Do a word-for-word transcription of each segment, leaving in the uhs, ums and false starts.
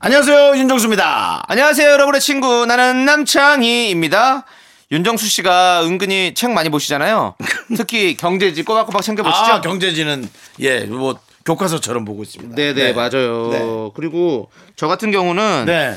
안녕하세요, 윤정수입니다. 안녕하세요, 여러분의 친구 나는 남창희입니다. 윤정수 씨가 은근히 책 많이 보시잖아요. 특히 경제지 꼬박꼬박 챙겨 보시죠. 아, 경제지는 예, 뭐 교과서처럼 보고 있습니다. 네네, 네, 맞아요. 네. 그리고 저 같은 경우는 네.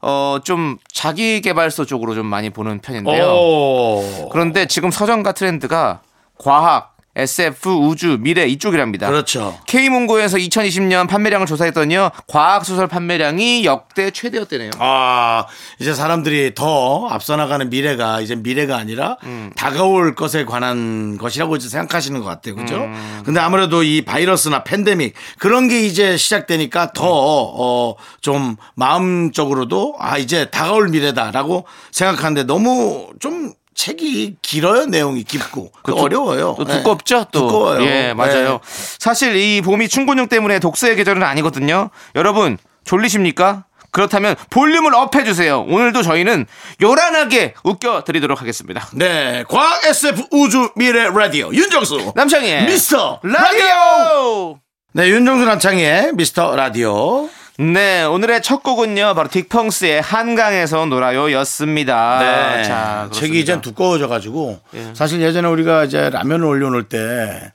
어, 좀 자기 개발서 쪽으로 좀 많이 보는 편인데요. 오. 그런데 지금 서점가 트렌드가 과학, 에스에프, 우주, 미래 이쪽이랍니다. 그렇죠. K문고에서 이천이십 년 판매량을 조사했더니요, 과학소설 판매량이 역대 최대였대네요. 아, 이제 사람들이 더 앞서나가는 미래가 이제 미래가 아니라 음. 다가올 것에 관한 것이라고 이제 생각하시는 것 같아요. 그죠? 음. 근데 아무래도 이 바이러스나 팬데믹 그런 게 이제 시작되니까 더 어, 좀 마음적으로도 아, 이제 다가올 미래다라고 생각하는데 너무 좀 책이 길어요, 내용이 깊고. 또 어려워요. 또 두껍죠? 네. 또. 두꺼워요. 예, 맞아요. 네. 사실 이 봄이 충곤증 때문에 독서의 계절은 아니거든요. 여러분, 졸리십니까? 그렇다면 볼륨을 업해주세요. 오늘도 저희는 요란하게 웃겨드리도록 하겠습니다. 네. 과학 에스에프 우주 미래 라디오. 윤정수. 남창희의 미스터 라디오. 네, 윤정수 남창희의 미스터 라디오. 네, 오늘의 첫 곡은요 바로 딕펑스의 한강에서 놀아요 였습니다. 네, 자, 책이 이젠 두꺼워져가지고 예. 사실 예전에 우리가 이제 라면을 올려놓을 때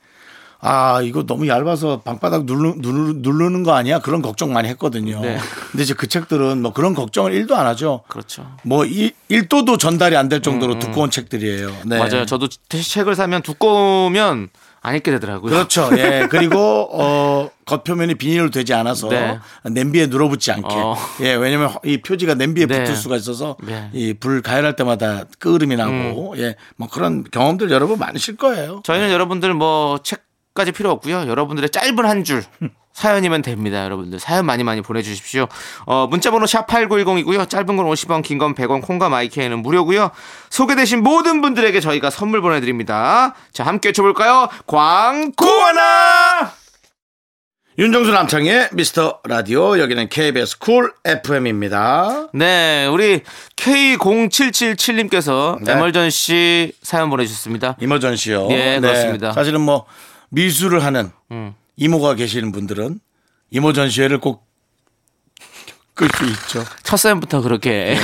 아, 이거 너무 얇아서 방바닥 누르, 누르, 누르는 거 아니야? 그런 걱정 많이 했거든요. 네. 근데 이제 그 책들은 뭐 그런 걱정을 일도 안 하죠. 그렇죠. 뭐 일, 일도도 전달이 안 될 정도로 음, 음. 두꺼운 책들이에요. 네. 맞아요. 저도 책을 사면 두꺼우면 안 읽게 되더라고요. 그렇죠. 예. 그리고 어, 겉표면이 비닐로 되지 않아서 네. 냄비에 눌어붙지 않게. 어. 예. 왜냐하면 이 표지가 냄비에 네. 붙을 수가 있어서 네. 이 불 가열할 때마다 끄름이 나고 음. 예. 뭐 그런 경험들 여러분 많으실 거예요. 저희는 네. 여러분들 뭐 책까지 필요 없고요. 여러분들의 짧은 한 줄. 사연이면 됩니다. 여러분들 사연 많이 많이 보내주십시오. 어, 문자번호 샵팔구일공이고요. 짧은 건 오십 원, 긴 건 백 원, 콩과 마이크는 무료고요. 소개되신 모든 분들에게 저희가 선물 보내드립니다. 자, 함께 쳐볼까요? 광고하나! 윤정수 남창의 미스터 라디오. 여기는 케이비에스 쿨 에프엠입니다. 네, 우리 케이 공칠칠칠님께서 네. 에머전시 사연 보내주셨습니다. 이머전시요. 네, 네, 그렇습니다. 사실은 뭐 미술을 하는 음. 이모가 계시는 분들은 이모 전시회를 꼭 끌 수 있죠. 첫 사연부터 그렇게 네.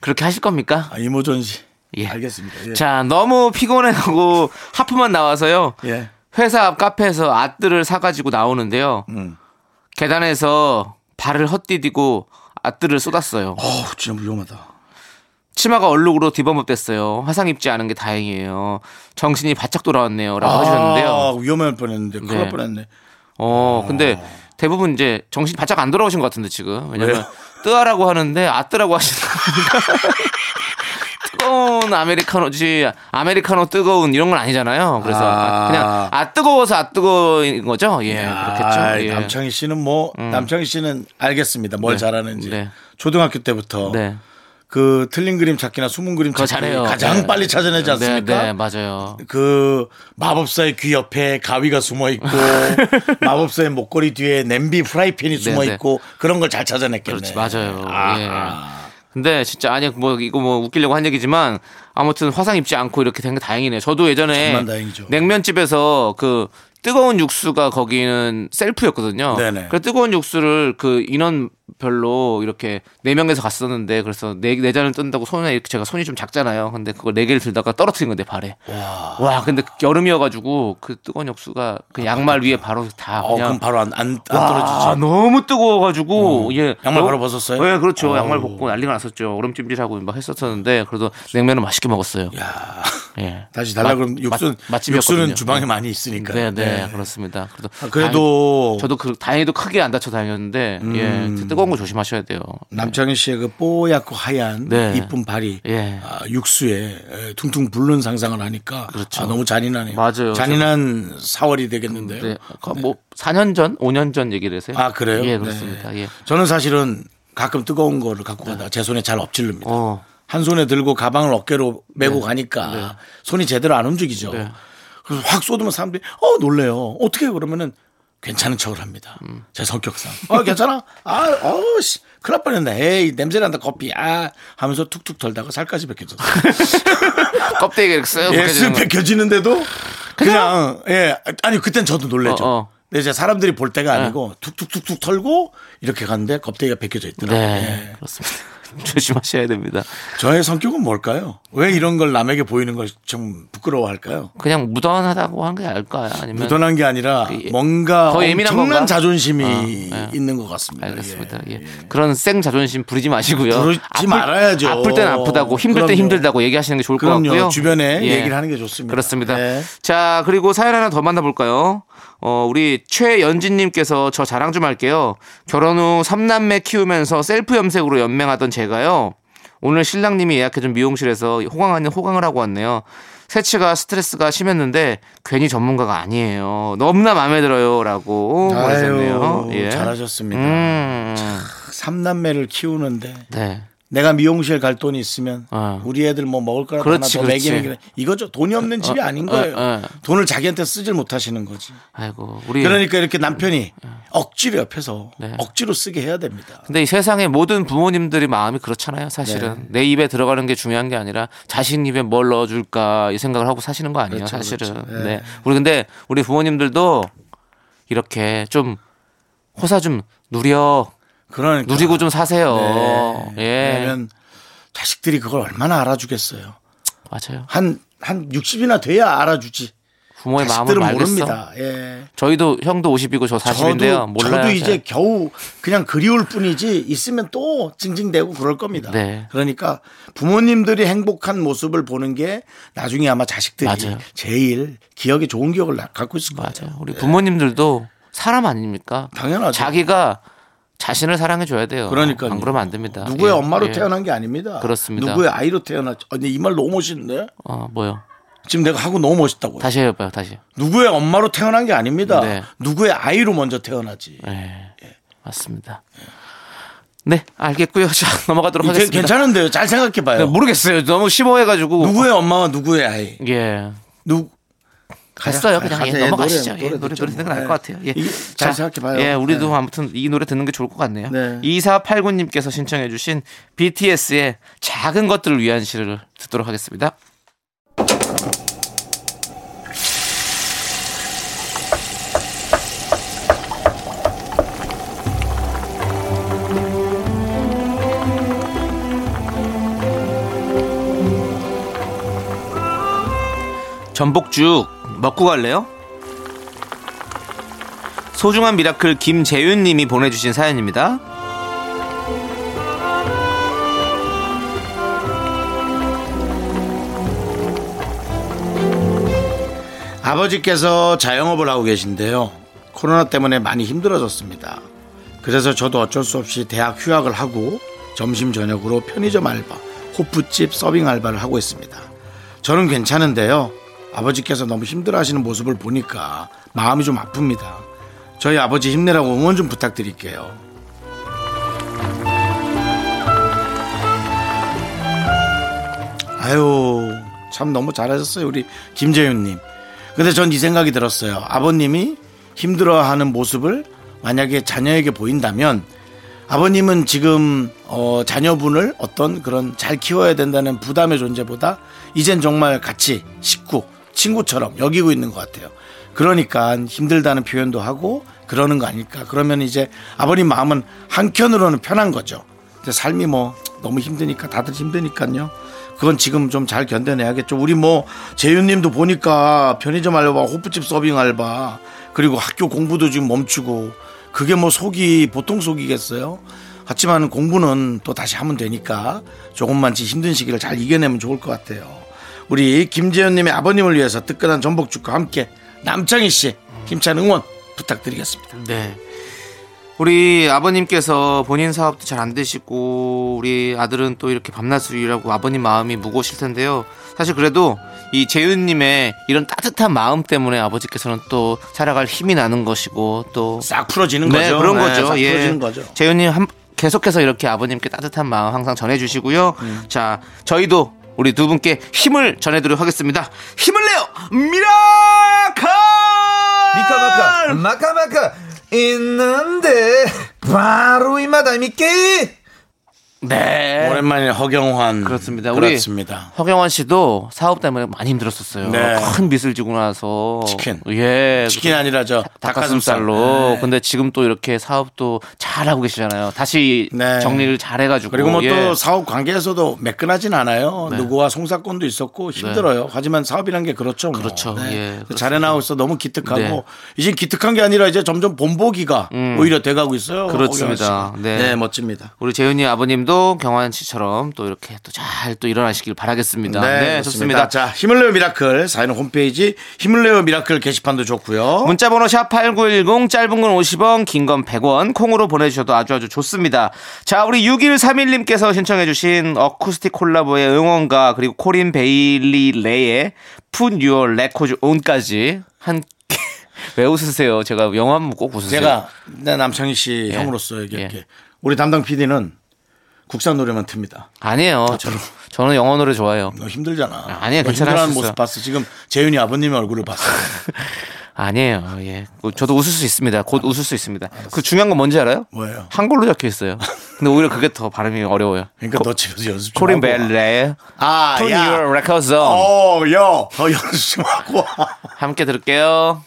그렇게 하실 겁니까? 아, 이모 전시. 예. 알겠습니다. 예. 자, 너무 피곤해하고 하품만 나와서요. 예. 회사 앞 카페에서 앗들을 사가지고 나오는데요. 음. 계단에서 발을 헛디디고 앗들을 쏟았어요. 어우, 진짜 위험하다. 치마가 얼룩으로 뒤범벅됐어요. 화상 입지 않은 게 다행이에요. 정신이 바짝 돌아왔네요. 라고 아, 하셨는데요. 위험할 뻔했는데. 큰일 날 네. 뻔했네. 어, 아. 근데 대부분 이제 정신 바짝 안 돌아오신 것 같은데 지금. 왜냐면 뜨아라고 하는데 아뜨라고 하시는 뜨거운 아메리카노지 아메리카노 뜨거운 이런 건 아니잖아요. 그래서 아. 그냥 아 뜨거워서 아 뜨거운 거죠. 예, 그렇겠죠. 아, 예. 남창희 씨는 뭐 음. 남창희 씨는 알겠습니다. 뭘 네. 잘하는지. 네. 초등학교 때부터. 네. 그 틀린 그림 찾기나 숨은 그림 찾기 잘해요. 가장 네. 빨리 찾아내지 않습니까? 네, 네, 맞아요. 그 마법사의 귀 옆에 가위가 숨어 있고 마법사의 목걸이 뒤에 냄비 프라이팬이 숨어 네, 있고 네. 그런 걸 잘 찾아냈겠네. 그렇지, 맞아요. 아. 예. 근데 진짜 아니 뭐 이거 뭐 웃기려고 한 얘기지만 아무튼 화상 입지 않고 이렇게 된 게 다행이네요. 저도 예전에 냉면집에서 그 뜨거운 육수가 거기는 셀프였거든요. 네네. 그래서 뜨거운 육수를 그 인원별로 이렇게 네 명에서 갔었는데 그래서 네, 네 잔을 뜬다고 손에 이렇게 제가 손이 좀 작잖아요. 근데 그걸 네 개를 들다가 떨어뜨린 건데 발에. 와, 와 근데 여름이어가지고 그 뜨거운 육수가 그 양말 위에 바로 다 그냥. 어, 그럼 바로 안, 안, 안 와, 떨어지죠. 너무 뜨거워가지고. 어. 예, 양말 바로 벗었어요? 네, 그렇죠. 오. 양말 벗고 난리가 났었죠. 얼음찜질하고 막 했었었는데 그래도 냉면은 맛있게 먹었어요. 야. 예. 다시 달라 그러면 육수는, 육수는 주방에 네. 많이 있으니까. 네, 네, 네. 그렇습니다. 그래도 아, 그래도 다행, 저도 그, 다행히도 크게 안 다쳐 다녔는데 음. 예, 뜨거운 거 조심하셔야 돼요. 남창희 씨의 그 뽀얗고 하얀 네. 이쁜 발이 예. 아, 육수에 퉁퉁 부른 상상을 하니까 그렇죠. 아, 너무 잔인하네요. 맞아요. 잔인한 사월이 되겠는데요. 네. 네. 뭐 사 년 전, 오 년 전 얘기를 하세요? 아, 그래요? 예, 그렇습니다. 네. 예. 저는 사실은 가끔 뜨거운 거를 갖고 가다가 네. 제 손에 잘 엎질릅니다. 어. 한 손에 들고 가방을 어깨로 메고 네. 가니까 네. 손이 제대로 안 움직이죠. 네. 그래서 확 쏟으면 사람들이 어 놀래요. 어떻게 그러면은 괜찮은 척을 합니다. 음. 제 성격상. 어 괜찮아. 아 어우 씨 큰일 날 뻔했네. 에이 냄새 난다 커피. 아 하면서 툭툭 털다가 살까지 벗겨졌어. 껍데기가 이렇게 쓱 벗겨지는 예, 벗겨지는데도 그냥, 그냥 예 아니 그땐 저도 놀래죠. 어, 어. 근데 이제 사람들이 볼 때가 아니고 네. 툭툭툭툭 털고 이렇게 갔는데 껍데기가 벗겨져 있더라고요. 네, 예. 그렇습니다. 조심하셔야 됩니다. 저의 성격은 뭘까요? 왜 이런 걸 남에게 보이는 걸 좀 부끄러워할까요? 그냥 무던하다고 한 게 아닐까요? 아니면 무던한 게 아니라 그, 뭔가 더 예민한 엄청난 건가? 자존심이 아, 예. 있는 것 같습니다. 알겠습니다. 예. 예. 그런 생 자존심 부리지 마시고요. 부리지 아플, 말아야죠. 아플 땐 아프다고 힘들 그럼요. 땐 힘들다고 얘기하시는 게 좋을 그럼요. 것 같고요. 주변에 예. 얘기를 하는 게 좋습니다. 그렇습니다. 예. 자 그리고 사연 하나 더 만나볼까요? 어, 우리 최연진님께서 저 자랑 좀 할게요. 결혼 후 삼 남매 키우면서 셀프 염색으로 연맹하던 제가요. 오늘 신랑님이 예약해준 미용실에서 호강 아닌 호강을 하고 왔네요. 세치가 스트레스가 심했는데 괜히 전문가가 아니에요. 너무나 마음에 들어요라고 말했네요. 예. 잘하셨습니다. 음. 참, 삼 남매를 키우는데 네. 내가 미용실 갈 돈이 있으면 어. 우리 애들 뭐 먹을 거라도 그렇지, 하나 더 먹이는 게 이거죠. 돈이 없는 집이 어, 아닌 거예요. 어, 어, 어. 돈을 자기한테 쓰질 못하시는 거지. 아이고, 우리 그러니까 이렇게 남편이 억지로 옆에서 네. 억지로 쓰게 해야 됩니다. 근데 이 세상의 모든 부모님들이 마음이 그렇잖아요. 사실은 네. 내 입에 들어가는 게 중요한 게 아니라 자식 입에 뭘 넣어줄까 이 생각을 하고 사시는 거 아니에요. 그렇죠, 사실은. 그렇죠. 네. 네. 우리 근데 우리 부모님들도 이렇게 좀 호사 좀 누려. 그러니까. 누리고 좀 사세요. 네. 예. 왜냐면 자식들이 그걸 얼마나 알아주겠어요. 맞아요. 한, 한 육십이나 돼야 알아주지. 부모의 마음을 모릅니다. 예. 저희도 형도 오십이고 저 사십인데요. 몰라요. 저도 이제 겨우 그냥 그리울 뿐이지 있으면 또 징징대고 그럴 겁니다. 네. 그러니까 부모님들이 행복한 모습을 보는 게 나중에 아마 자식들이 맞아요. 제일 기억에 좋은 기억을 갖고 있을 거예요. 맞아요. 우리 부모님들도 예. 사람 아닙니까? 당연하죠. 자기가 자신을 사랑해줘야 돼요. 그러니까 안 그러면 안 됩니다. 누구의 예, 엄마로 예. 태어난 게 아닙니다. 그렇습니다. 누구의 아이로 태어났죠. 아니 이 말 너무 멋있는데? 어 뭐요? 지금 내가 하고 너무 멋있다고요. 다시 해봐요. 다시. 누구의 엄마로 태어난 게 아닙니다. 네. 누구의 아이로 먼저 태어나지. 네. 예. 맞습니다. 네 알겠고요. 자 넘어가도록 하겠습니다. 괜찮은데요. 잘 생각해봐요. 네, 모르겠어요. 너무 심오해가지고. 누구의 엄마와 누구의 아이. 예. 누구. 갔어요. 그냥 예, 넘어가시죠. 노래, 예, 노래, 노래 듣는 건 알 것 같아요. 예. 잘 생각해봐요. 예, 우리도 네. 아무튼 이 노래 듣는 게 좋을 것 같네요. 네. 이사팔구 님께서 신청해 주신 비티에스의 작은 것들을 위한 시를 듣도록 하겠습니다. 전복죽 먹고 갈래요? 소중한 미라클 김재윤님이 보내주신 사연입니다. 아버지께서 자영업을 하고 계신데요. 코로나 때문에 많이 힘들어졌습니다. 그래서 저도 어쩔 수 없이 대학 휴학을 하고 점심 저녁으로 편의점 알바, 호프집 서빙 알바를 하고 있습니다. 저는 괜찮은데요. 아버지께서 너무 힘들어하시는 모습을 보니까 마음이 좀 아픕니다. 저희 아버지 힘내라고 응원 좀 부탁드릴게요. 아유 참 너무 잘하셨어요 우리 김재윤님. 근데 전 이 생각이 들었어요. 아버님이 힘들어하는 모습을 만약에 자녀에게 보인다면 아버님은 지금 어, 자녀분을 어떤 그런 잘 키워야 된다는 부담의 존재보다 이젠 정말 같이 식구 친구처럼 여기고 있는 것 같아요. 그러니까 힘들다는 표현도 하고 그러는 거 아닐까. 그러면 이제 아버님 마음은 한켠으로는 편한 거죠. 근데 삶이 뭐 너무 힘드니까 다들 힘드니까요. 그건 지금 좀 잘 견뎌내야겠죠. 우리 뭐 재윤님도 보니까 편의점 알바, 호프집 서빙 알바, 그리고 학교 공부도 지금 멈추고 그게 뭐 속이 보통 속이겠어요. 하지만 공부는 또 다시 하면 되니까 조금만치 힘든 시기를 잘 이겨내면 좋을 것 같아요. 우리 김재현님의 아버님을 위해서 뜨끈한 전복죽과 함께 남창희 씨 힘찬 응원 부탁드리겠습니다. 네, 우리 아버님께서 본인 사업도 잘 안 되시고 우리 아들은 또 이렇게 밤낮으로 일하고 아버님 마음이 무거우실 텐데요. 사실 그래도 이 재윤님의 이런 따뜻한 마음 때문에 아버지께서는 또 살아갈 힘이 나는 것이고 또 싹 풀어지는 네, 거죠. 그런 네, 거죠. 싹 풀어지는 예. 거죠. 재윤님 한 계속해서 이렇게 아버님께 따뜻한 마음 항상 전해주시고요. 음. 자, 저희도 우리 두 분께 힘을 전해드리도록 하겠습니다. 힘을 내요! 미라카! 미카마카! 마카마카! 있는데, 바로 이 마담이 깨! 네. 오랜만에 허경환. 그렇습니다. 우리 그렇습니다. 허경환 씨도 사업 때문에 많이 힘들었었어요. 네. 큰 빚을 지고 나서. 치킨. 예. 치킨 아니라 저 닭가슴살로. 네. 근데 지금 또 이렇게 사업도 잘하고 계시잖아요. 다시 네. 정리를 잘 해가지고. 그리고 뭐 또 예. 사업 관계에서도 매끈하진 않아요. 네. 누구와 송사건도 있었고 힘들어요. 네. 하지만 사업이란 게 그렇죠. 뭐. 그렇죠. 네. 예. 잘해나와서 너무 기특하고. 네. 이제 기특한 게 아니라 이제 점점 본보기가 음. 오히려 돼가고 있어요. 그렇습니다. 네. 네. 멋집니다. 우리 재윤이 아버님도 경환 씨처럼 또 이렇게 또 잘 또 일어나시길 바라겠습니다. 네, 네 좋습니다. 좋습니다. 자, 힘을 내요 미라클 사연 홈페이지 힘을 내요 미라클 게시판도 좋고요. 문자번호 샵 팔구일공 짧은 건 오십 원, 긴 건 백 원 콩으로 보내주셔도 아주 아주 좋습니다. 자, 우리 육일삼일님께서 신청해주신 어쿠스틱 콜라보의 응원가 그리고 코린 베일리 레의 Put Your Records On까지 한. 왜 웃으세요? 제가 영화 한번 꼭 웃으세요. 제가 네, 남창희 씨 예. 형으로서 이렇게, 예. 이렇게 우리 담당 피디는. 국산 노래만 틉니다. 아니에요. 아, 저는, 저는 영어 노래 좋아해요. 너 힘들잖아. 아, 아니에요. 괜찮아. 힘들어하는 모습 봤어. 지금 재윤이 아버님의 얼굴을 봤어. 아니에요. 예. 저도 웃을 수 있습니다. 곧 아, 웃을 수 있습니다. 알았어. 그 중요한 건 뭔지 알아요? 뭐예요? 한글로 적혀 있어요. 근데 오히려 그게 더 발음이 어려워요. 그러니까 고, 너 집에서 연습 좀 코린 벨레. 아, Turn 야. Your records on. 어, 야. 너 연습 좀 하고 와. 함께 들을게요.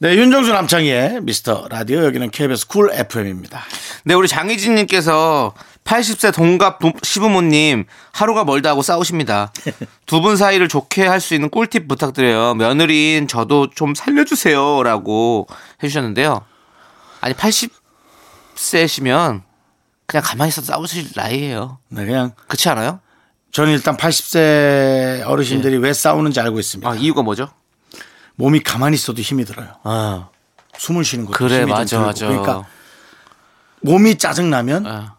네, 윤정수 남창희의 미스터 라디오 여기는 케이비에스 쿨 에프엠입니다. 네, 우리 장희진님께서 팔십 세 동갑 시부모님 하루가 멀다 하고 싸우십니다. 두 분 사이를 좋게 할 수 있는 꿀팁 부탁드려요. 며느리인 저도 좀 살려주세요라고 해주셨는데요. 아니 팔십 세시면 그냥 가만히 있어도 싸우실 나이예요. 네, 그냥 그렇지 않아요? 저는 일단 팔십 세 어르신들이 네. 왜 싸우는지 알고 있습니다. 아, 이유가 뭐죠? 몸이 가만히 있어도 힘이 들어요. 아. 숨을 쉬는 것도 그래, 힘이 맞아, 들고. 맞아. 그러니까 몸이 짜증나면 아.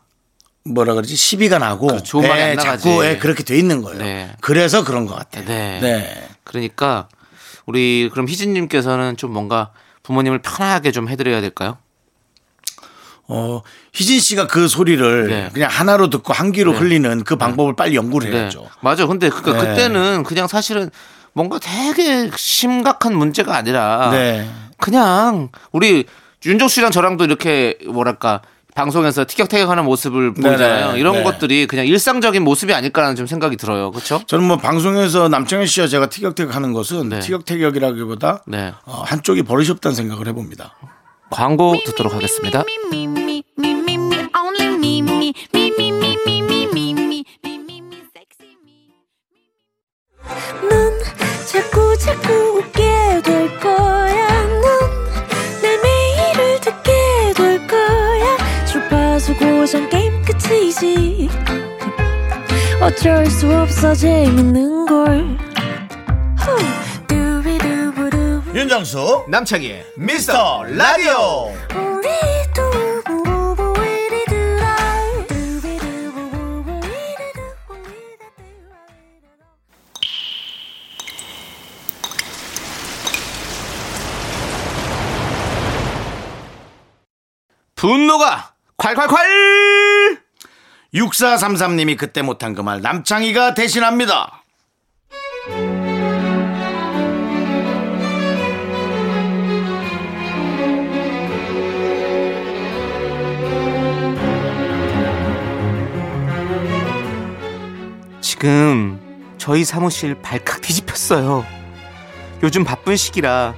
뭐라 그러지 시비가 나고 그렇죠, 에, 자꾸 에, 그렇게 돼 있는 거예요. 네. 그래서 그런 것 같아요. 네. 네. 그러니까 우리 그럼 희진님께서는 좀 뭔가 부모님을 편하게 좀 해드려야 될까요? 어, 희진 씨가 그 소리를 네. 그냥 하나로 듣고 한 귀로 네. 흘리는 그 방법을 네. 빨리 연구를 해야죠. 네. 맞아. 근데 그러니까 네. 그때는 그냥 사실은 뭔가 되게 심각한 문제가 아니라 네. 그냥 우리 윤정수 씨랑 저랑도 이렇게 뭐랄까 방송에서 티격태격하는 모습을 보잖아요. 네. 이런 네. 것들이 그냥 일상적인 모습이 아닐까라는 좀 생각이 들어요. 그렇죠? 저는 뭐 방송에서 남창현 씨와 제가 티격태격하는 것은 네. 티격태격이라기보다 네. 어, 한쪽이 버릇이 없다는 생각을 해봅니다. 광고 듣도록 하겠습니다. 자꾸 자꾸 웃게 될 거야. 넌내 매일을 듣게 될 거야. 주파수 고정 게임 끝이지. 어쩔 수 없어 재밌는 걸. 윤정수 남창희 미스터 라디오. 분노가 콸콸콸. 육사삼삼님이 그때 못한 그 말 남창희가 대신합니다. 지금 저희 사무실 발칵 뒤집혔어요. 요즘 바쁜 시기라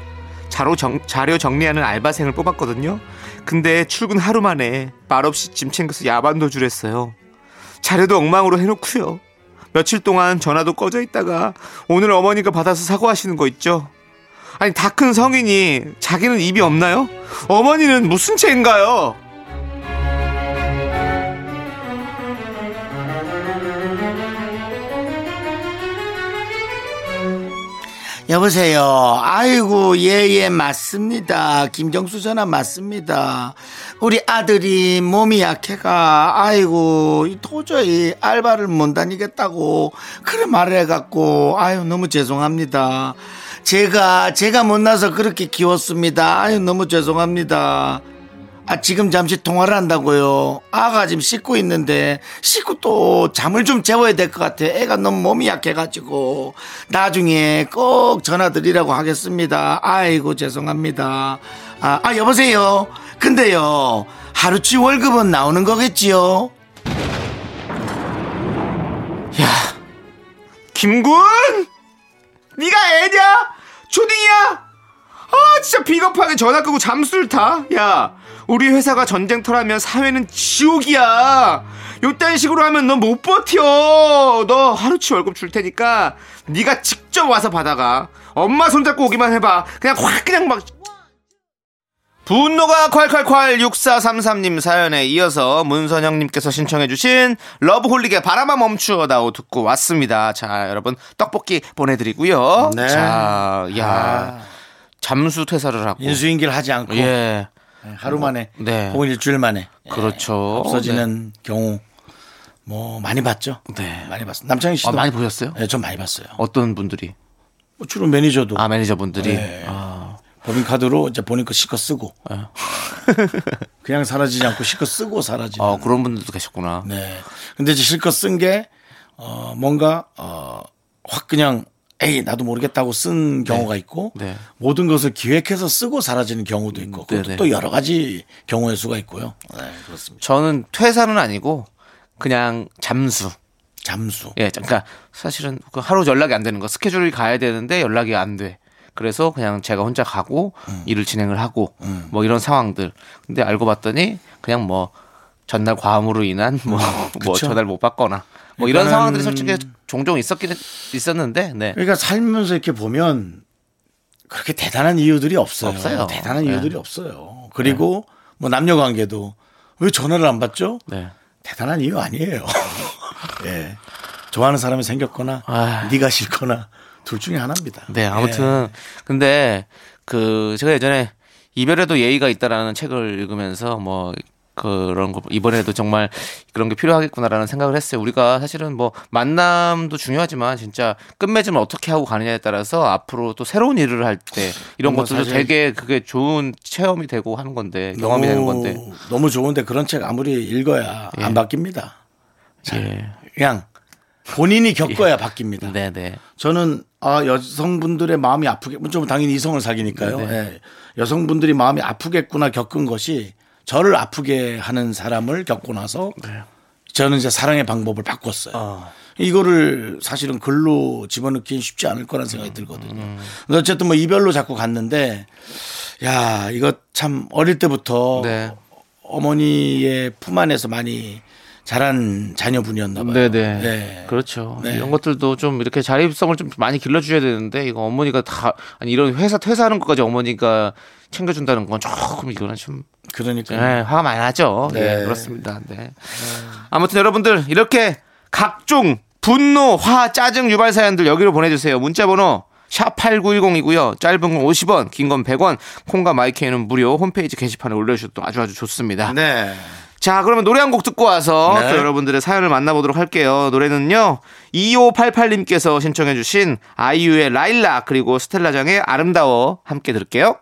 자료, 정, 자료 정리하는 알바생을 뽑았거든요. 근데 출근 하루 만에 말없이 짐 챙겨서 야반도주를 했어요. 자료도 엉망으로 해놓고요. 며칠 동안 전화도 꺼져 있다가 오늘 어머니가 받아서 사과하시는 거 있죠. 아니 다 큰 성인이 자기는 입이 없나요? 어머니는 무슨 죄인가요? 여보세요. 아이고 예예 예, 맞습니다. 김정수 전화 맞습니다. 우리 아들이 몸이 약해가 아이고 도저히 알바를 못 다니겠다고 그래 말을 해갖고 아유 너무 죄송합니다. 제가 제가 못나서 그렇게 키웠습니다. 아유 너무 죄송합니다. 아, 지금 잠시 통화를 한다고요. 아가 지금 씻고 있는데, 씻고 또 잠을 좀 재워야 될 것 같아. 애가 너무 몸이 약해가지고 나중에 꼭 전화드리라고 하겠습니다. 아이고 죄송합니다. 아, 아 여보세요. 근데요, 하루치 월급은 나오는 거겠지요? 야, 김군, 네가 애냐? 초딩이야? 아 진짜 비겁하게 전화 끄고 잠수를 타? 야, 우리 회사가 전쟁터라면 사회는 지옥이야. 요딴 식으로 하면 넌 못 버텨. 너 하루치 월급 줄 테니까 네가 직접 와서 받아가. 엄마 손잡고 오기만 해봐. 그냥 확 그냥 막. 분노가 콸콸콸 육사삼삼 님 사연에 이어서 문선영님께서 신청해 주신 러브홀릭의 바람아 멈추어다오 듣고 왔습니다. 자, 여러분 떡볶이 보내드리고요. 네. 자, 야, 아, 잠수 퇴사를 하고 인수인계를 하지 않고, 예, 하루 만에, 네, 혹은 일주일 만에, 그렇죠, 예, 없어지는, 네, 경우 뭐 많이 봤죠. 네, 많이 봤어요. 남창희 씨도, 아, 많이 보셨어요? 네, 좀 많이 봤어요. 어떤 분들이? 뭐 주로 매니저도. 아, 매니저분들이. 네. 아, 법인카드로 이제 본인 거 실컷 쓰고, 그냥 사라지지 않고 실컷 쓰고 사라지는. 어, 그런 분들도 계셨구나. 네. 근데 이제 실컷 쓴 게, 어, 뭔가, 어, 확 그냥, 에이, 나도 모르겠다고 쓴, 네, 경우가 있고, 네, 모든 것을 기획해서 쓰고 사라지는 경우도 있고, 그것도 또 여러 가지 경우의 수가 있고요. 네, 그렇습니다. 저는 퇴사는 아니고, 그냥 잠수. 잠수. 예, 그러니까 사실은 하루 연락이 안 되는 거, 스케줄이 가야 되는데 연락이 안 돼. 그래서 그냥 제가 혼자 가고, 음, 일을 진행을 하고, 음, 뭐 이런 상황들. 근데 알고 봤더니 그냥 뭐 전날 과음으로 인한 뭐, 뭐 전화를 못 받거나 뭐 이런 상황들이 솔직히 종종 있었긴 있었는데. 네. 그러니까 살면서 이렇게 보면 그렇게 대단한 이유들이 없어요. 없어요. 대단한, 네, 이유들이 없어요. 그리고, 네, 뭐 남녀 관계도 왜 전화를 안 받죠? 네. 대단한 이유 아니에요. 네. 좋아하는 사람이 생겼거나, 아, 네가 싫거나, 둘 중에 하나입니다. 네, 아무튼. 예. 근데 그 제가 예전에 이별에도 예의가 있다라는 책을 읽으면서 뭐 그런 거 이번에도 정말 그런 게 필요하겠구나라는 생각을 했어요. 우리가 사실은 뭐 만남도 중요하지만 진짜 끝맺음을 어떻게 하고 가느냐에 따라서 앞으로 또 새로운 일을 할 때 이런 것들도 되게 그게 좋은 체험이 되고 하는 건데, 경험이 너무, 되는 건데. 너무 좋은데 그런 책 아무리 읽어야, 예, 안 바뀝니다. 예. 그냥 본인이 겪어야, 예, 바뀝니다. 네네. 저는, 아, 여성분들의 마음이 아프게, 좀 당연히 이성을 사귀니까요. 예. 여성분들이 마음이 아프겠구나 겪은 것이 저를 아프게 하는 사람을 겪고 나서, 네, 저는 이제 사랑의 방법을 바꿨어요. 어. 이거를 사실은 글로 집어넣기는 쉽지 않을 거란 생각이 들거든요. 음, 음. 어쨌든 뭐 이별로 자꾸 갔는데, 야, 이거 참 어릴 때부터, 네, 어머니의 품 안에서 많이 잘한 자녀분이었나 봐요. 네네. 네. 그렇죠. 네. 이런 것들도 좀 이렇게 자립성을 좀 많이 길러줘야 되는데, 이거 어머니가 다, 아니, 이런 회사 퇴사하는 것까지 어머니가 챙겨준다는 건 조금 이거는 좀. 그러니까. 네, 화가 많이 나죠. 네. 네, 그렇습니다. 네. 네. 아무튼 여러분들, 이렇게 각종 분노, 화, 짜증 유발 사연들 여기로 보내주세요. 문자번호 샵팔구일공이고요. 짧은 건 오십 원, 긴 건 백 원, 콩과 마이크는 무료. 홈페이지 게시판에 올려주셔도 아주 아주 좋습니다. 네. 자, 그러면 노래 한 곡 듣고 와서, 네, 또 여러분들의 사연을 만나보도록 할게요. 노래는요, 이오팔팔 님께서 신청해 주신 아이유의 라일락, 그리고 스텔라장의 아름다워 함께 들을게요.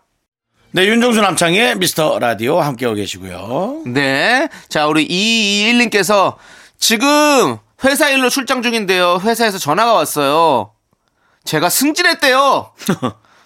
네, 윤종수 남창의 미스터 라디오 함께하고 계시고요. 네, 자, 우리 이이일 님께서 지금 회사 일로 출장 중인데요, 회사에서 전화가 왔어요. 제가 승진했대요.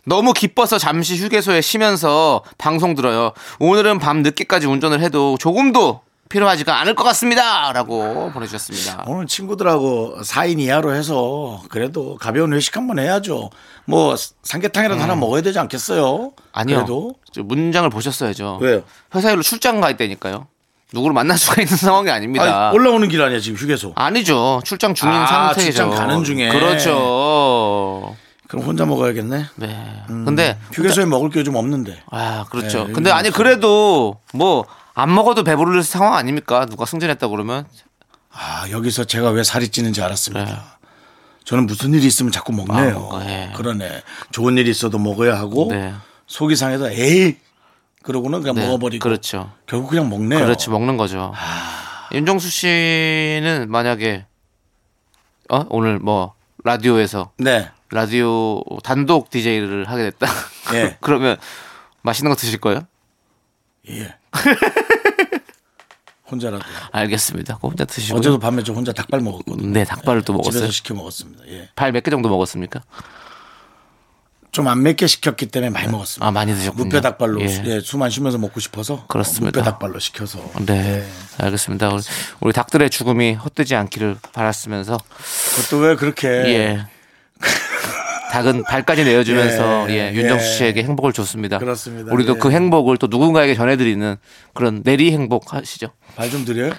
너무 기뻐서 잠시 휴게소에 쉬면서 방송 들어요. 오늘은 밤 늦게까지 운전을 해도 조금도 필요하지가 않을 것 같습니다. 라고 보내주셨습니다. 오늘 친구들하고 사 인 이하로 해서 그래도 가벼운 회식 한번 해야죠. 뭐 삼계탕이라도, 음, 하나 먹어야 되지 않겠어요? 아니요. 그래도 문장을 보셨어야죠. 왜요? 회사 일로 출장 가야 되니까요. 누구를 만날 수가 있는 상황이 아닙니다. 아니, 올라오는 길 아니야 지금 휴게소? 아니죠. 출장 중인, 아, 상태죠. 출장 가는 중에. 그렇죠. 그럼 혼자 먹어야겠네. 네. 음, 근데 휴게소에 혼자 먹을 게 요즘 없는데. 아, 그렇죠. 네, 근데 아니 그래도 뭐 안 먹어도 배부를 상황 아닙니까? 누가 승진했다 그러면. 아, 여기서 제가 왜 살이 찌는지 알았습니다. 네. 저는 무슨 일이 있으면 자꾸 먹네요. 아, 네. 그러네. 좋은 일이 있어도 먹어야 하고, 네, 속이 상해서 에이 그러고는 그냥, 네, 먹어버리고. 그렇죠. 결국 그냥 먹네요. 그렇죠, 먹는 거죠. 아, 윤정수 씨는 만약에, 어, 오늘 뭐 라디오에서, 네, 라디오 단독 디제이를 하게 됐다. 예. 그러면 맛있는 거 드실 거예요? 예. 혼자라도. 알겠습니다. 꼭 혼자 드시고. 어제도 밤에 저 혼자 닭발 먹었거든요. 네, 닭발을 또 먹었어요. 집에서 시켜 먹었습니다. 예. 발 몇 개 정도 먹었습니까? 좀 안 맵게 시켰기 때문에 많이 먹었습니다. 아, 많이 드셨군요. 무뼈 닭발로. 예. 예, 숨 안 쉬면서 먹고 싶어서. 그렇습니다. 무뼈 닭발로 시켜서. 네. 예. 알겠습니다. 우리, 우리 닭들의 죽음이 헛되지 않기를 바랐으면서. 그것도 왜 그렇게. 예. 닭은 발까지 내어주면서 예, 예, 윤정수 씨에게 예. 행복을 줬습니다. 그렇습니다. 우리도 예. 그 행복을 또 누군가에게 전해드리는 그런 내리 행복 하시죠. 발 좀 드려요?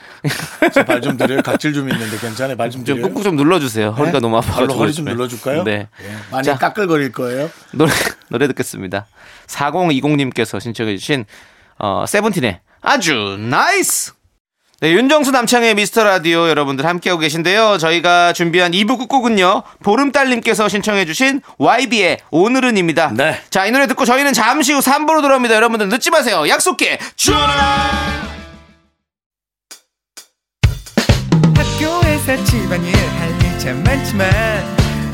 저 발 좀 드려요? 각질 좀 있는데 괜찮아요? 발 좀 드려요? 꾹꾹 좀 눌러주세요. 허리가 네? 너무 아파서. 발로 허리 좀 눌러줄까요? 네. 예. 많이 자, 까끌거릴 거예요? 노래, 노래 듣겠습니다. 사공이공님께서 신청해 주신 어, 세븐틴의 아주 나이스. 네, 윤정수 남창의 미스터라디오 여러분들 함께하고 계신데요. 저희가 준비한 이 부 끝곡은요. 보름달님께서 신청해 주신 와이비의 오늘은입니다. 네. 자, 이 노래 듣고 저희는 잠시 후 삼 부로 돌아옵니다. 여러분들 늦지 마세요. 약속해 주어라. 학교에서 집안일 할 일 참 많지만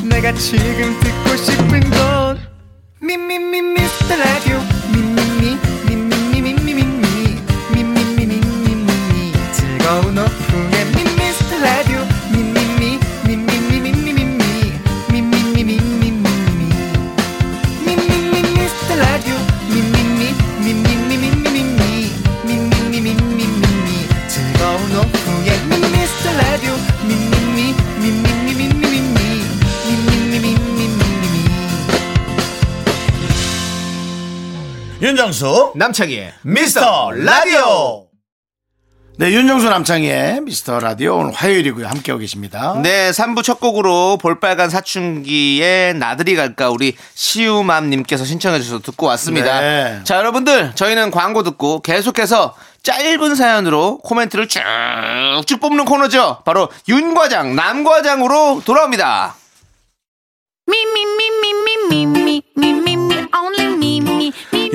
내가 지금 듣고 싶은 건 미미미 미스터라디오 미미미 즐거운 오픈의 미스터 라디오 미미미 미미미 미미미 미미미 미미미 미미미 미스터 라디오 미미미 미미미 미미미 미미미 미미미 즐거운 오픈의 미스터 라디오 미미미 미미미 미미미 미미미 미미미 윤정수 남창희의 미스터 라디오. 네, 윤정수 남창희의 미스터 라디오 오늘 화요일이고요. 함께하고 계십니다. 네, 삼 부 첫 곡으로 볼빨간 사춘기의 나들이 갈까 우리 시우맘님께서 신청해 주셔서 듣고 왔습니다. 네. 자, 여러분들 저희는 광고 듣고 계속해서 짧은 사연으로 코멘트를 쭉쭉 뽑는 코너죠. 바로 윤과장 남과장으로 돌아옵니다. 미미미미미미미미미미 only 미미.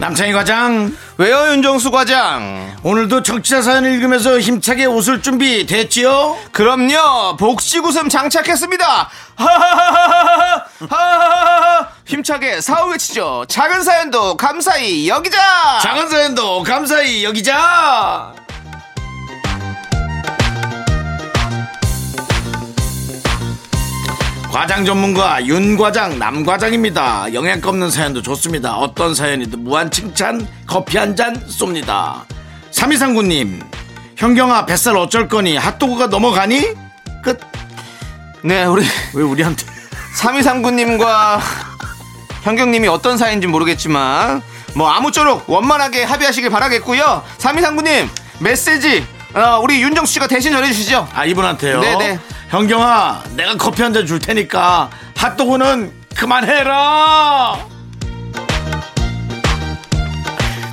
남창희 과장. 왜요, 윤정수 과장? 오늘도 청취자 사연 읽으면서 힘차게 웃을 준비 됐지요? 그럼요. 복식 웃음 장착했습니다. 하하하하하하 하하하하 힘차게 사후 외치죠. 작은 사연도 감사히 여기자. 작은 사연도 감사히 여기자. 과장 전문가 윤과장 남과장입니다. 영양가 없는 사연도 좋습니다. 어떤 사연이든 무한 칭찬 커피 한잔 쏩니다. 삼이삼구님 현경아 뱃살 어쩔 거니 핫도그가 넘어가니? 끝. 네, 우리 왜 우리한테 삼이삼구님과 현경님이 어떤 사이인지 모르겠지만 뭐 아무쪼록 원만하게 합의하시길 바라겠고요. 삼이삼구님 메시지 어, 우리 윤정수 씨가 대신 전해주시죠. 아, 이분한테요? 네네. 현경아, 내가 커피 한 잔 줄 테니까 핫도그는 그만해라.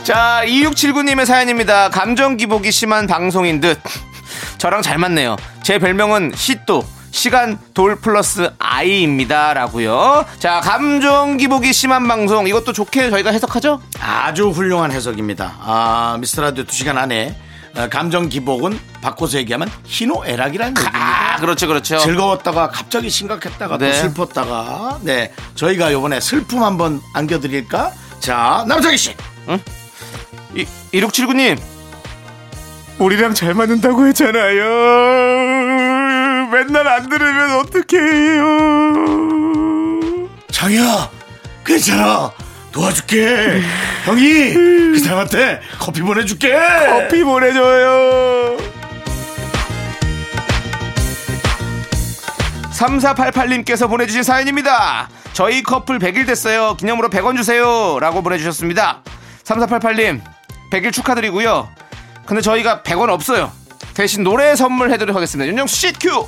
자, 이육칠구님의 사연입니다. 감정 기복이 심한 방송인 듯. 저랑 잘 맞네요. 제 별명은 시또 시간 돌 플러스 아이입니다. 라고요. 자, 감정 기복이 심한 방송, 이것도 좋게 저희가 해석하죠? 아주 훌륭한 해석입니다. 아, 미스터라디오 두 시간 안에 감정 기복은 바꿔서 얘기하면 희노애락이라는 얘기입니다. 아, 그렇죠, 그렇죠. 즐거웠다가 갑자기 심각했다가 네. 또 슬펐다가. 네, 저희가 이번에 슬픔 한번 안겨드릴까? 자, 남정희 씨. 응? 이 일육칠구님 우리랑 잘 맞는다고 했잖아요. 맨날 안 들으면 어떡해요. 장이야, 괜찮아. 도와줄게. 형이 그 사람한테 커피 보내줄게. 커피 보내줘요. 삼사팔팔님께서 보내주신 사연입니다. 저희 커플 백일 됐어요. 기념으로 백 원 주세요. 라고 보내주셨습니다. 삼사팔팔 님 백 일 축하드리고요. 근데 저희가 백 원 없어요. 대신 노래 선물해드리도록 하겠습니다. 윤정수 씨 큐.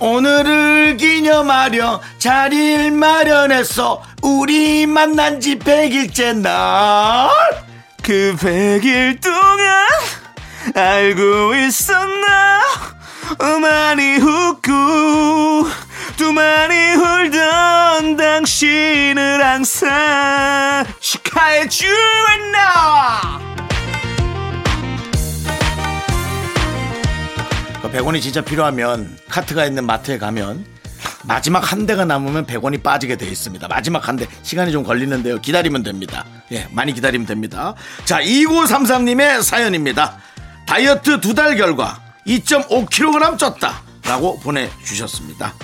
오늘을 기념하려 자리를 마련했어. 우리 만난 지 백 일째 날. 그 백 일 동안 알고 있었나. 오만이 웃고 두만이 울던 당신을 항상 축하해 주었나. 백 원이 진짜 필요하면 카트가 있는 마트에 가면 마지막 한 대가 남으면 백 원이 빠지게 되어 있습니다. 마지막 한 대. 시간이 좀 걸리는데요. 기다리면 됩니다. 예, 많이 기다리면 됩니다. 자, 이구삼삼 님의 사연입니다. 다이어트 두 달 결과 이 점 오 킬로그램 쪘다 라고 보내주셨습니다.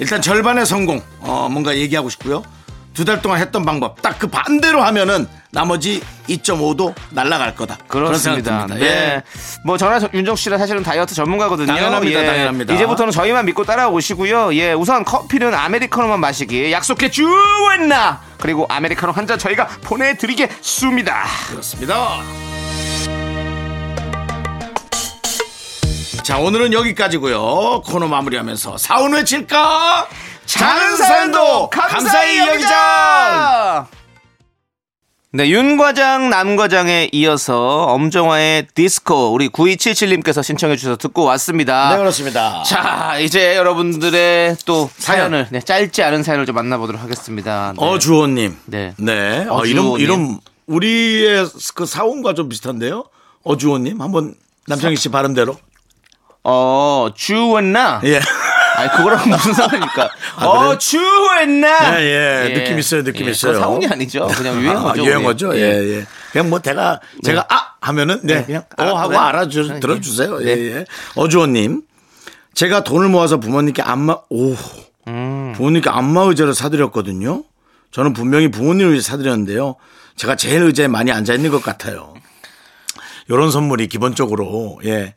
일단 절반의 성공. 어, 뭔가 얘기하고 싶고요. 두 달 동안 했던 방법 딱 그 반대로 하면은 나머지 이 점 오도 날아갈 거다. 그렇습니다. 네. 예. 뭐 저나 윤정 씨는 사실은 다이어트 전문가거든요. 당연합니다. 예. 당연합니다. 이제부터는 저희만 믿고 따라오시고요. 예, 우선 커피는 아메리카노만 마시기 약속해 주었나. 그리고 아메리카노 한 잔 저희가 보내드리겠습니다. 그렇습니다. 자, 오늘은 여기까지고요. 코너 마무리하면서 사운 외칠까? 작은 사연도 감사히 여기자. 네, 윤과장 남과장에 이어서 엄정화의 디스코 우리 구이칠칠 님께서 신청해 주셔서 듣고 왔습니다. 네, 그렇습니다. 자, 이제 여러분들의 또 사연을 사연. 네, 짧지 않은 사연을 좀 만나보도록 하겠습니다. 네. 어주호님. 네, 네. 어, 이름 이름 우리의 그 사원과 좀 비슷한데요. 어주호님 한번 남창희 씨 발음대로. 어 주웠나? 예. 아니 그거랑 무슨 상관입니까? 아, 어 추웠나? 예, 예. 예. 느낌 있어요, 느낌 예. 있어요. 사운이 아니죠, 그냥 유행어죠. 아, 유행어죠, 예, 예. 그냥 뭐 제가 네. 제가 아 하면은 네, 네. 그냥 어 하고 알아주 들어주세요. 네. 예, 예. 어주원님, 제가 돈을 모아서 부모님께 안마 오 음. 부모님께 안마 의자를 사드렸거든요. 저는 분명히 부모님 의자 사드렸는데요. 제가 제일 의자에 많이 앉아 있는 것 같아요. 이런 선물이 기본적으로 예.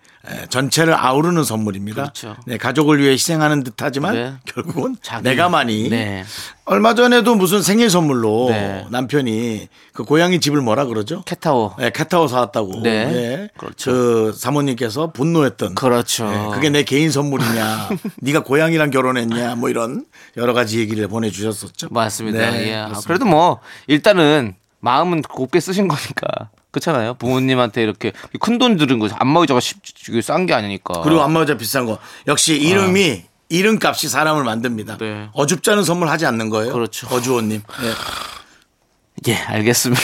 전체를 아우르는 선물입니다. 그렇죠. 네, 가족을 위해 희생하는 듯하지만 네. 결국은 자기. 내가 많이 네. 얼마 전에도 무슨 생일 선물로 네. 남편이 그 고양이 집을 뭐라 그러죠? 캣타워. 네, 캣타워 사왔다고. 네. 네. 그렇죠. 그 사모님께서 분노했던. 그렇죠. 네, 그게 내 개인 선물이냐? 네가 고양이랑 결혼했냐? 뭐 이런 여러 가지 얘기를 보내주셨었죠. 맞습니다. 네, 예. 그렇습니다. 그래도 뭐 일단은 마음은 곱게 쓰신 거니까. 그렇잖아요. 부모님한테 이렇게 큰 돈 들은 거 안마의자가 싼 게 아니니까. 그리고 안마의자 비싼 거 역시 이름이 아. 이름값이 사람을 만듭니다. 네. 어줍잖은 선물 하지 않는 거예요. 그렇죠. 어주호님. 예. 예, 알겠습니다.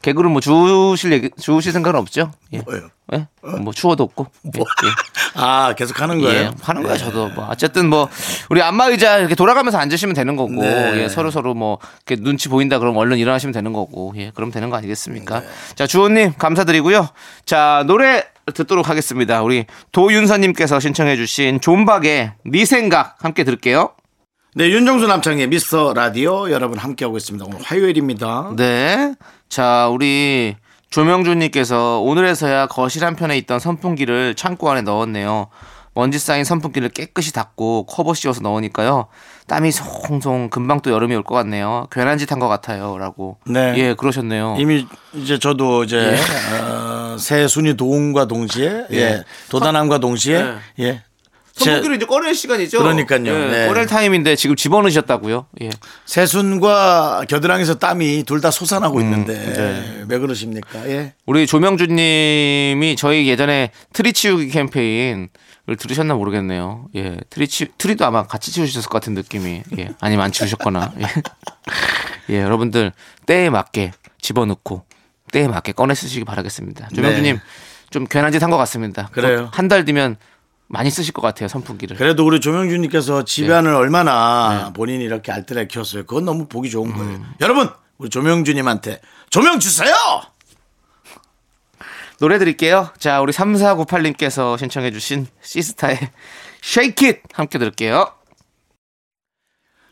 개그를 뭐 주우실 얘기, 주우실 생각은 없죠. 예. 뭐예요? 예? 어? 뭐 추워도 없고. 뭐. 예. 아 계속 하는 거예요. 예, 하는 거야. 예. 저도 뭐 어쨌든 뭐 우리 안마 의자 이렇게 돌아가면서 앉으시면 되는 거고 네. 예, 서로 서로 뭐 이렇게 눈치 보인다 그러면 얼른 일어나시면 되는 거고 예, 그럼 되는 거 아니겠습니까? 네. 자, 주호님 감사드리고요. 자, 노래 듣도록 하겠습니다. 우리 도윤서님께서 신청해주신 존박의 네 생각 함께 들을게요. 네, 윤정수 남창의 미스터 라디오 여러분 함께하고 있습니다. 오늘 화요일입니다. 네, 자 우리. 조명준님께서 오늘에서야 거실 한편에 있던 선풍기를 창고 안에 넣었네요. 먼지 쌓인 선풍기를 깨끗이 닦고 커버 씌워서 넣으니까요. 땀이 송송 금방 또 여름이 올 것 같네요. 괜한 짓 한 것 같아요. 라고. 네. 예, 그러셨네요. 이미 이제 저도 이제 예. 어, 새 순위 도움과 동시에 예. 예. 도단함과 동시에 예. 예. 선풍기를 이제 꺼낼 시간이죠. 그러니까요. 예, 네. 꺼낼 타임인데 지금 집어넣으셨다고요. 예. 새순과 겨드랑이에서 땀이 둘 다 솟아나고 음, 있는데 네. 왜 그러십니까? 예. 우리 조명주님이 저희 예전에 트리 치우기 캠페인을 들으셨나 모르겠네요. 예, 트리 치 트리도 아마 같이 치우셨을 것 같은 느낌이. 예, 아니면 안 치우셨거나. 예, 예 여러분들 때에 맞게 집어넣고 때에 맞게 꺼내 쓰시기 바라겠습니다. 조명주님 네. 좀 괜한 짓 한 것 같습니다. 그래요. 한 달 뒤면. 많이 쓰실 것 같아요 선풍기를. 그래도 우리 조명준님께서 집안을 네. 얼마나 네. 본인이 이렇게 알뜰하게 키웠어요. 그건 너무 보기 좋은 음. 거예요. 여러분 우리 조명준님한테 조명 주세요. 노래 드릴게요. 자 우리 삼사구팔 님께서 신청해 주신 시스타의 Shake It 함께 들을게요.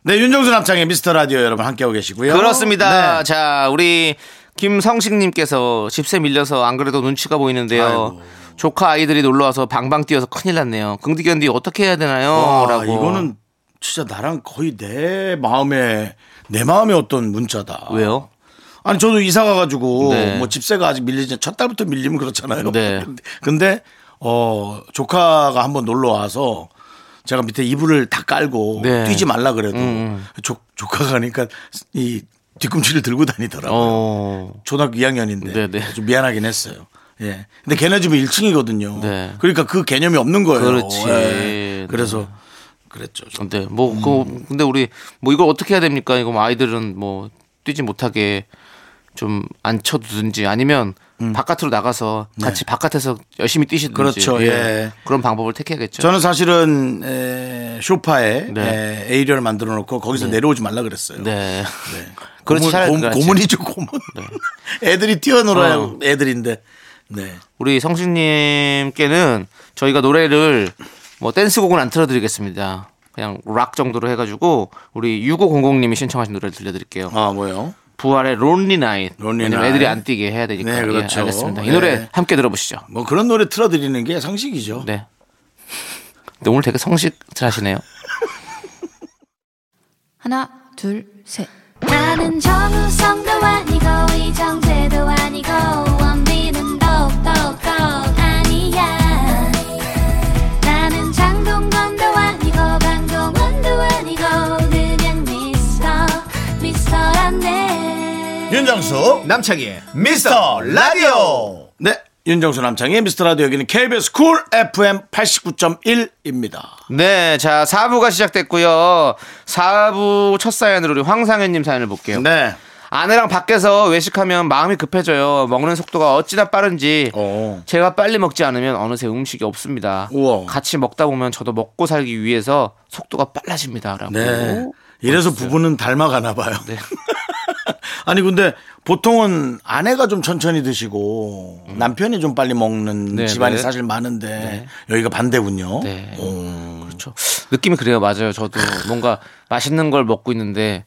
네, 윤정수 남창의 미스터라디오 여러분 함께하고 계시고요. 그렇습니다. 네. 자 우리 김성식님께서 집세 밀려서 안 그래도 눈치가 보이는데요. 아이고. 조카 아이들이 놀러와서 방방 뛰어서 큰일 났네요. 긍디견디 어떻게 해야 되나요? 와, 라고. 이거는 진짜 나랑 거의 내 마음에 내 마음의 어떤 문자다. 왜요? 아니 저도 이사 가가지고 네. 뭐 집세가 아직 밀리지 첫 달부터 밀리면 그렇잖아요. 네. 근데 어 조카가 한번 놀러 와서 제가 밑에 이불을 다 깔고 네. 뛰지 말라 그래도 음. 조, 조카가 하니까 이 뒤꿈치를 들고 다니더라고요. 어. 초등학교 이 학년인데 네네. 좀 미안하긴 했어요. 예. 근데 걔네 집이 일 층이거든요. 네. 그러니까 그 개념이 없는 거예요. 그렇지. 예. 그래서 네. 그랬죠. 근데 뭐 음. 근데 우리 뭐 이걸 어떻게 해야 됩니까? 이거 뭐 아이들은 뭐 뛰지 못하게 좀 안 쳐두든지 아니면 음. 바깥으로 나가서 같이 네. 바깥에서 열심히 뛰시든지. 그렇죠. 예. 예. 그런 방법을 택해야겠죠. 저는 사실은 에, 쇼파에 네. 에, 에이리어를 만들어 놓고 거기서 네. 내려오지 말라 그랬어요. 네. 네. 그렇지. 고문, 고문이죠, 고문. 네. 애들이 뛰어놀아야 어. 애들인데. 네. 우리 성신님께는 저희가 노래를 뭐 댄스곡은 안 틀어드리겠습니다. 그냥 락 정도로 해가지고 우리 육오공공님이 신청하신 노래를 들려드릴게요. 아 뭐요? 부활의 론리 나잇. 왜냐면 애들이 안 뛰게 해야 되니까. 네, 그렇죠. 예, 알겠습니다. 이 네. 노래 함께 들어보시죠. 뭐 그런 노래 틀어드리는 게 상식이죠. 네. 근데 오늘 되게 성실하시네요. 하나, 둘, 셋. 나는 정우성도 아니고 이정재도 아니고 원빈은 더욱더욱 아니야. 나는 장동건도 아니고 강동원도 아니고 그냥 미스터 미스터란데. 윤정수 남창희의 미스터 라디오. 네, 윤정수 남창희의 미스터 라디오. 여기는 케이비에스 쿨 에프엠 팔십구 점 일입니다. 네, 자 사 부가 시작됐고요. 사 부 첫 사연으로 우리 황상현님 사연을 볼게요. 네. 아내랑 밖에서 외식하면 마음이 급해져요. 먹는 속도가 어찌나 빠른지. 오. 제가 빨리 먹지 않으면 어느새 음식이 없습니다. 우와. 같이 먹다 보면 저도 먹고 살기 위해서 속도가 빨라집니다. 라고. 네. 이래서 멋있어요. 부부는 닮아가나 봐요. 네. 아니 근데 보통은 아내가 좀 천천히 드시고 음. 남편이 좀 빨리 먹는 네, 집안이 네. 사실 많은데 네. 여기가 반대군요. 네. 그렇죠. 느낌이 그래요. 맞아요. 저도 뭔가 맛있는 걸 먹고 있는데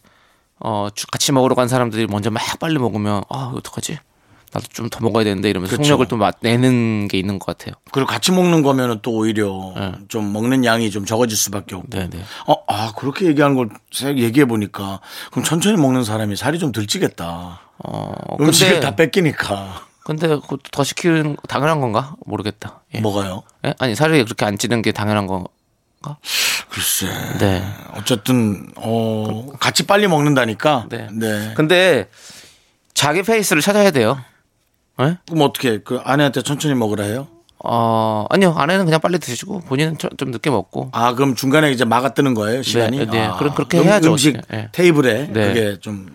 어, 같이 먹으러 간 사람들이 먼저 막 빨리 먹으면 아 어떡하지? 나도 좀 더 먹어야 되는데 이러면서 그렇죠. 속력을 또 내는 게 있는 것 같아요. 그리고 같이 먹는 거면 또 오히려 네. 좀 먹는 양이 좀 적어질 수밖에 없고. 네네. 어, 아 그렇게 얘기하는 걸 얘기해 보니까 그럼 천천히 먹는 사람이 살이 좀 덜 찌겠다. 어, 음식을 다 뺏기니까. 근데 그것도 더 시키는 당연한 건가? 모르겠다. 예. 뭐가요? 예? 아니 살이 그렇게 안 찌는 게 당연한 건가? 글쎄. 네. 어쨌든 어, 같이 빨리 먹는다니까. 네. 네. 근데 자기 페이스를 찾아야 돼요. 네? 그럼 어떻게 그 아내한테 천천히 먹으라 해요? 어 아니요 아내는 그냥 빨리 드시고 본인은 좀 늦게 먹고. 아 그럼 중간에 이제 막아 뜨는 거예요 시간이? 네. 네. 아. 그럼 그렇게 음, 해야죠. 음식 네. 테이블에 네. 그게 좀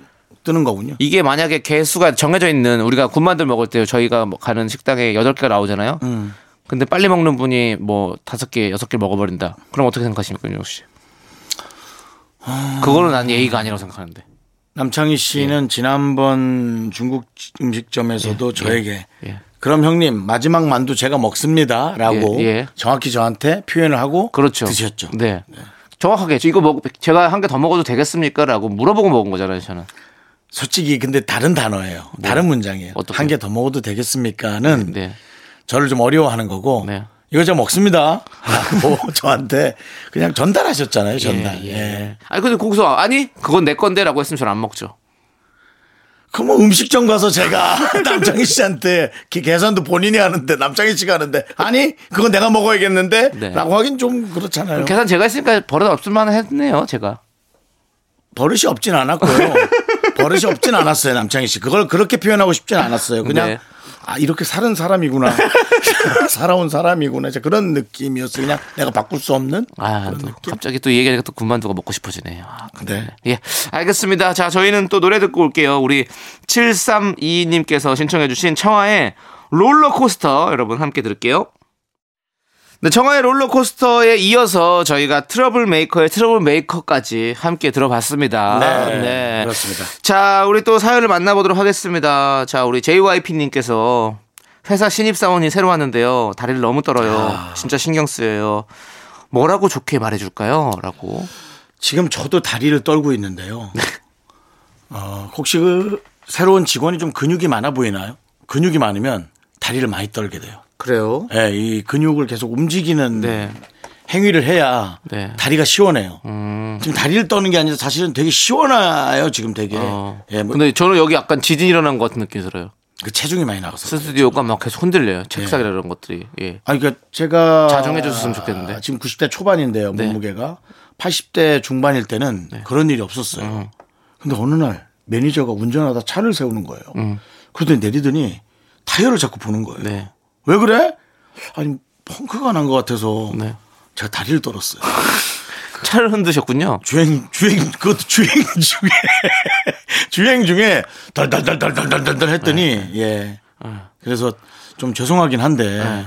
뜨는 거군요. 이게 만약에 개수가 정해져 있는 우리가 군만두 먹을 때 저희가 가는 식당에 여덟 개가 나오잖아요. 음. 근데 빨리 먹는 분이 뭐 다섯 개 여섯 개 먹어버린다. 그럼 어떻게 생각하십니까, 윤정 씨? 아... 그거는 난 예의가 아니라고 생각하는데. 남창희 씨는 예. 지난번 중국 음식점에서도 예. 저에게 예. 그럼 형님 마지막 만두 제가 먹습니다라고 예. 예. 정확히 저한테 표현을 하고 그렇죠. 드셨죠. 네. 네. 정확하게 이거 먹 제가 한 개 더 먹어도 되겠습니까라고 물어보고 먹은 거잖아요, 저는. 솔직히 근데 다른 단어예요. 네. 다른 문장이에요. 한 개 더 먹어도 되겠습니까는 네. 네. 저를 좀 어려워하는 거고 네. 이거 제가 먹습니다. 라고 저한테 그냥 전달하셨잖아요. 전달. 예, 예. 예. 아니 근데 거기서 아니 그건 내 건데라고 했으면 저는 안 먹죠. 그럼 뭐 음식점 가서 제가 남창희 씨한테 계산도 본인이 하는데 남창희 씨가 하는데 아니 그건 내가 먹어야겠는데 네. 라고 하긴 좀 그렇잖아요. 계산 제가 했으니까 버릇 없을 만 했네요. 제가. 버릇이 없진 않았고요. 버릇이 없진 않았어요. 남창희 씨. 그걸 그렇게 표현하고 싶진 않았어요. 그냥 네. 아 이렇게 살은 사람이구나. 살아온 사람이구나. 그런 느낌이었어요. 그냥 내가 바꿀 수 없는. 아, 또 갑자기 또 얘기하니까 또 군만두가 먹고 싶어지네요. 아, 네. 예, 알겠습니다. 자, 저희는 또 노래 듣고 올게요. 우리 칠삼이이님께서 신청해 주신 청하의 롤러코스터 여러분 함께 들을게요. 네, 청하의 롤러코스터에 이어서 저희가 트러블메이커의 트러블메이커까지 함께 들어봤습니다. 네, 네. 그렇습니다. 자, 우리 또 사연을 만나보도록 하겠습니다. 자, 우리 제이와이피님께서 회사 신입사원이 새로 왔는데요. 다리를 너무 떨어요. 아. 진짜 신경 쓰여요. 뭐라고 좋게 말해줄까요? 라고. 지금 저도 다리를 떨고 있는데요. 어, 혹시 그 새로운 직원이 좀 근육이 많아 보이나요? 근육이 많으면 다리를 많이 떨게 돼요. 그래요? 네, 이 근육을 계속 움직이는 네. 행위를 해야 네. 다리가 시원해요. 음. 지금 다리를 떠는 게 아니라 사실은 되게 시원해요. 지금 되게. 어. 예, 뭐. 근데 저는 여기 약간 지진이 일어난 것 같은 느낌이 들어요. 그 체중이 많이 나가서 스튜디오가 막 계속 흔들려요. 책상 예. 이런 것들이. 예. 아니 그러니까 제가 자중해 줬으면 좋겠는데. 지금 구십 대 초반인데요. 네. 몸무게가 팔십 대 중반일 때는 네. 그런 일이 없었어요. 음. 근데 어느 날 매니저가 운전하다 차를 세우는 거예요. 음. 그러더니 내리더니 타이어를 자꾸 보는 거예요. 네. 왜 그래? 아니 펑크가 난 것 같아서 네. 제가 다리를 떨었어요. 차를 흔드셨군요. 주행 주행 그것도 주행 중에 주행 중에 달달달달달달달 했더니 네. 예 그래서 좀 죄송하긴 한데 네.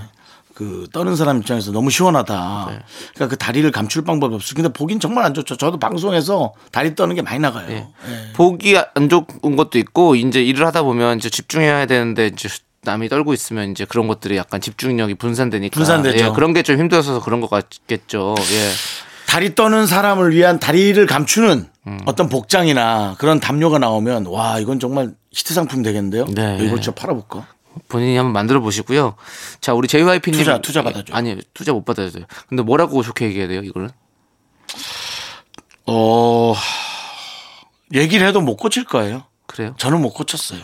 그 떠는 사람 입장에서 너무 시원하다. 네. 그러니까 그 다리를 감출 방법이 없어. 근데 보긴 정말 안 좋죠. 저도 방송에서 다리 떠는 게 많이 나가요. 네. 예. 보기 안 좋은 것도 있고 이제 일을 하다 보면 이제 집중해야 되는데 이제. 남이 떨고 있으면 이제 그런 것들이 약간 집중력이 분산되니까 분산되죠. 예, 그런 게 좀 힘들어서 그런 것 같겠죠. 예. 다리 떠는 사람을 위한 다리를 감추는 음. 어떤 복장이나 그런 담요가 나오면 와 이건 정말 히트 상품 되겠는데요. 네. 이걸 진짜 팔아볼까? 본인이 한번 만들어 보시고요. 자 우리 제이와이피님 투자 투자 받아줘. 아니 투자 못 받아줘요. 근데 뭐라고 좋게 얘기해야 돼요 이거는? 어 얘기를 해도 못 고칠 거예요. 그래요? 저는 못 고쳤어요.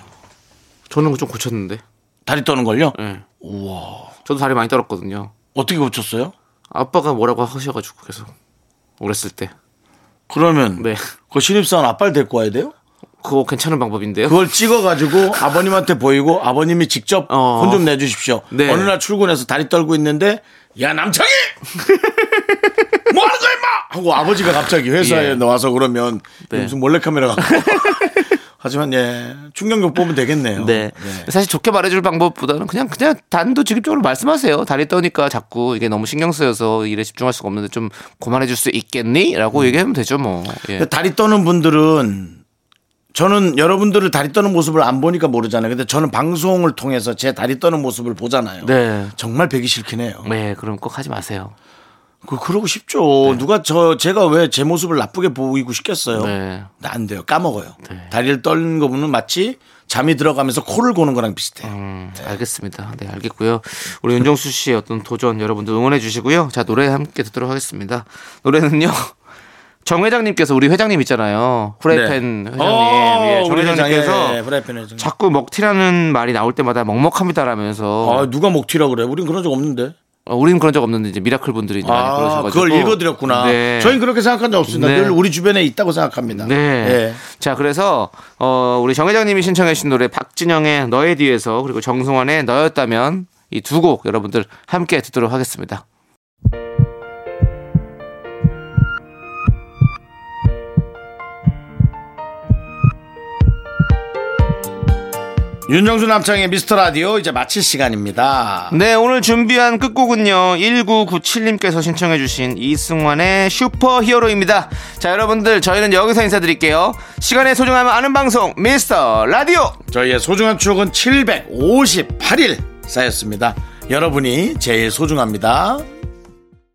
저는 좀 고쳤는데. 다리 떠는 걸요? 네. 우와. 저도 다리 많이 떨었거든요. 어떻게 고쳤어요? 아빠가 뭐라고 하셔가지고 계속 어렸을 때. 그러면 네. 그 신입사원 아빠를 데리고 와야 돼요? 그거 괜찮은 방법인데요. 그걸 찍어가지고 아버님한테 보이고 아버님이 직접 어... 혼 좀 내주십시오. 네. 어느 날 출근해서 다리 떨고 있는데 야 남창이 뭐 하는 거야 임마 하고 아버지가 갑자기 회사에 예. 나와서 그러면 네. 무슨 몰래카메라 갖고. 하지만 예 충격력 보면 되겠네요. 네. 네. 사실 좋게 말해줄 방법보다는 그냥 그냥 단도직입적으로 말씀하세요. 다리 떠니까 자꾸 이게 너무 신경 쓰여서 일에 집중할 수가 없는데 좀 그만해줄 수 있겠니?라고 음. 얘기하면 되죠 뭐. 예. 다리 떠는 분들은 저는 여러분들을 다리 떠는 모습을 안 보니까 모르잖아요. 근데 저는 방송을 통해서 제 다리 떠는 모습을 보잖아요. 네. 정말 배기 싫긴 해요. 네, 그럼 꼭 하지 마세요. 그 그러고 싶죠. 네. 누가 저 제가 왜 제 모습을 나쁘게 보이고 싶겠어요. 네. 안 돼요. 까먹어요. 네. 다리를 떨는 거 보면 마치 잠이 들어가면서 코를 고는 거랑 비슷해요. 음, 네. 알겠습니다. 네, 알겠고요. 우리 윤정수 씨의 어떤 도전 여러분들 응원해 주시고요. 자, 노래 함께 듣도록 하겠습니다. 노래는요. 정 회장님께서 우리 회장님 있잖아요. 프라이팬 네. 회장님. 예, 정 회장님께서 예, 회장님. 자꾸 먹튀라는 말이 나올 때마다 먹먹합니다라면서. 아, 누가 먹튀라 그래? 우린 그런 적 없는데. 어, 우리는 그런 적 없는데 이제 미라클 분들이 많이 아, 그러셔가지고 그걸 읽어드렸구나. 네. 저희는 그렇게 생각한 적 없습니다. 네. 늘 우리 주변에 있다고 생각합니다. 네. 네. 자 그래서 어, 우리 정 회장님이 신청하신 노래 박진영의 너의 뒤에서 그리고 정승환의 너였다면 이 두 곡 여러분들 함께 듣도록 하겠습니다. 윤정수 남창의 미스터라디오 이제 마칠 시간입니다. 네 오늘 준비한 끝곡은요 천구백구십칠님께서 신청해 주신 이승환의 슈퍼히어로입니다. 자 여러분들 저희는 여기서 인사드릴게요. 시간의 소중함을 아는 방송 미스터라디오 저희의 소중한 추억은 칠백오십팔일 쌓였습니다. 여러분이 제일 소중합니다.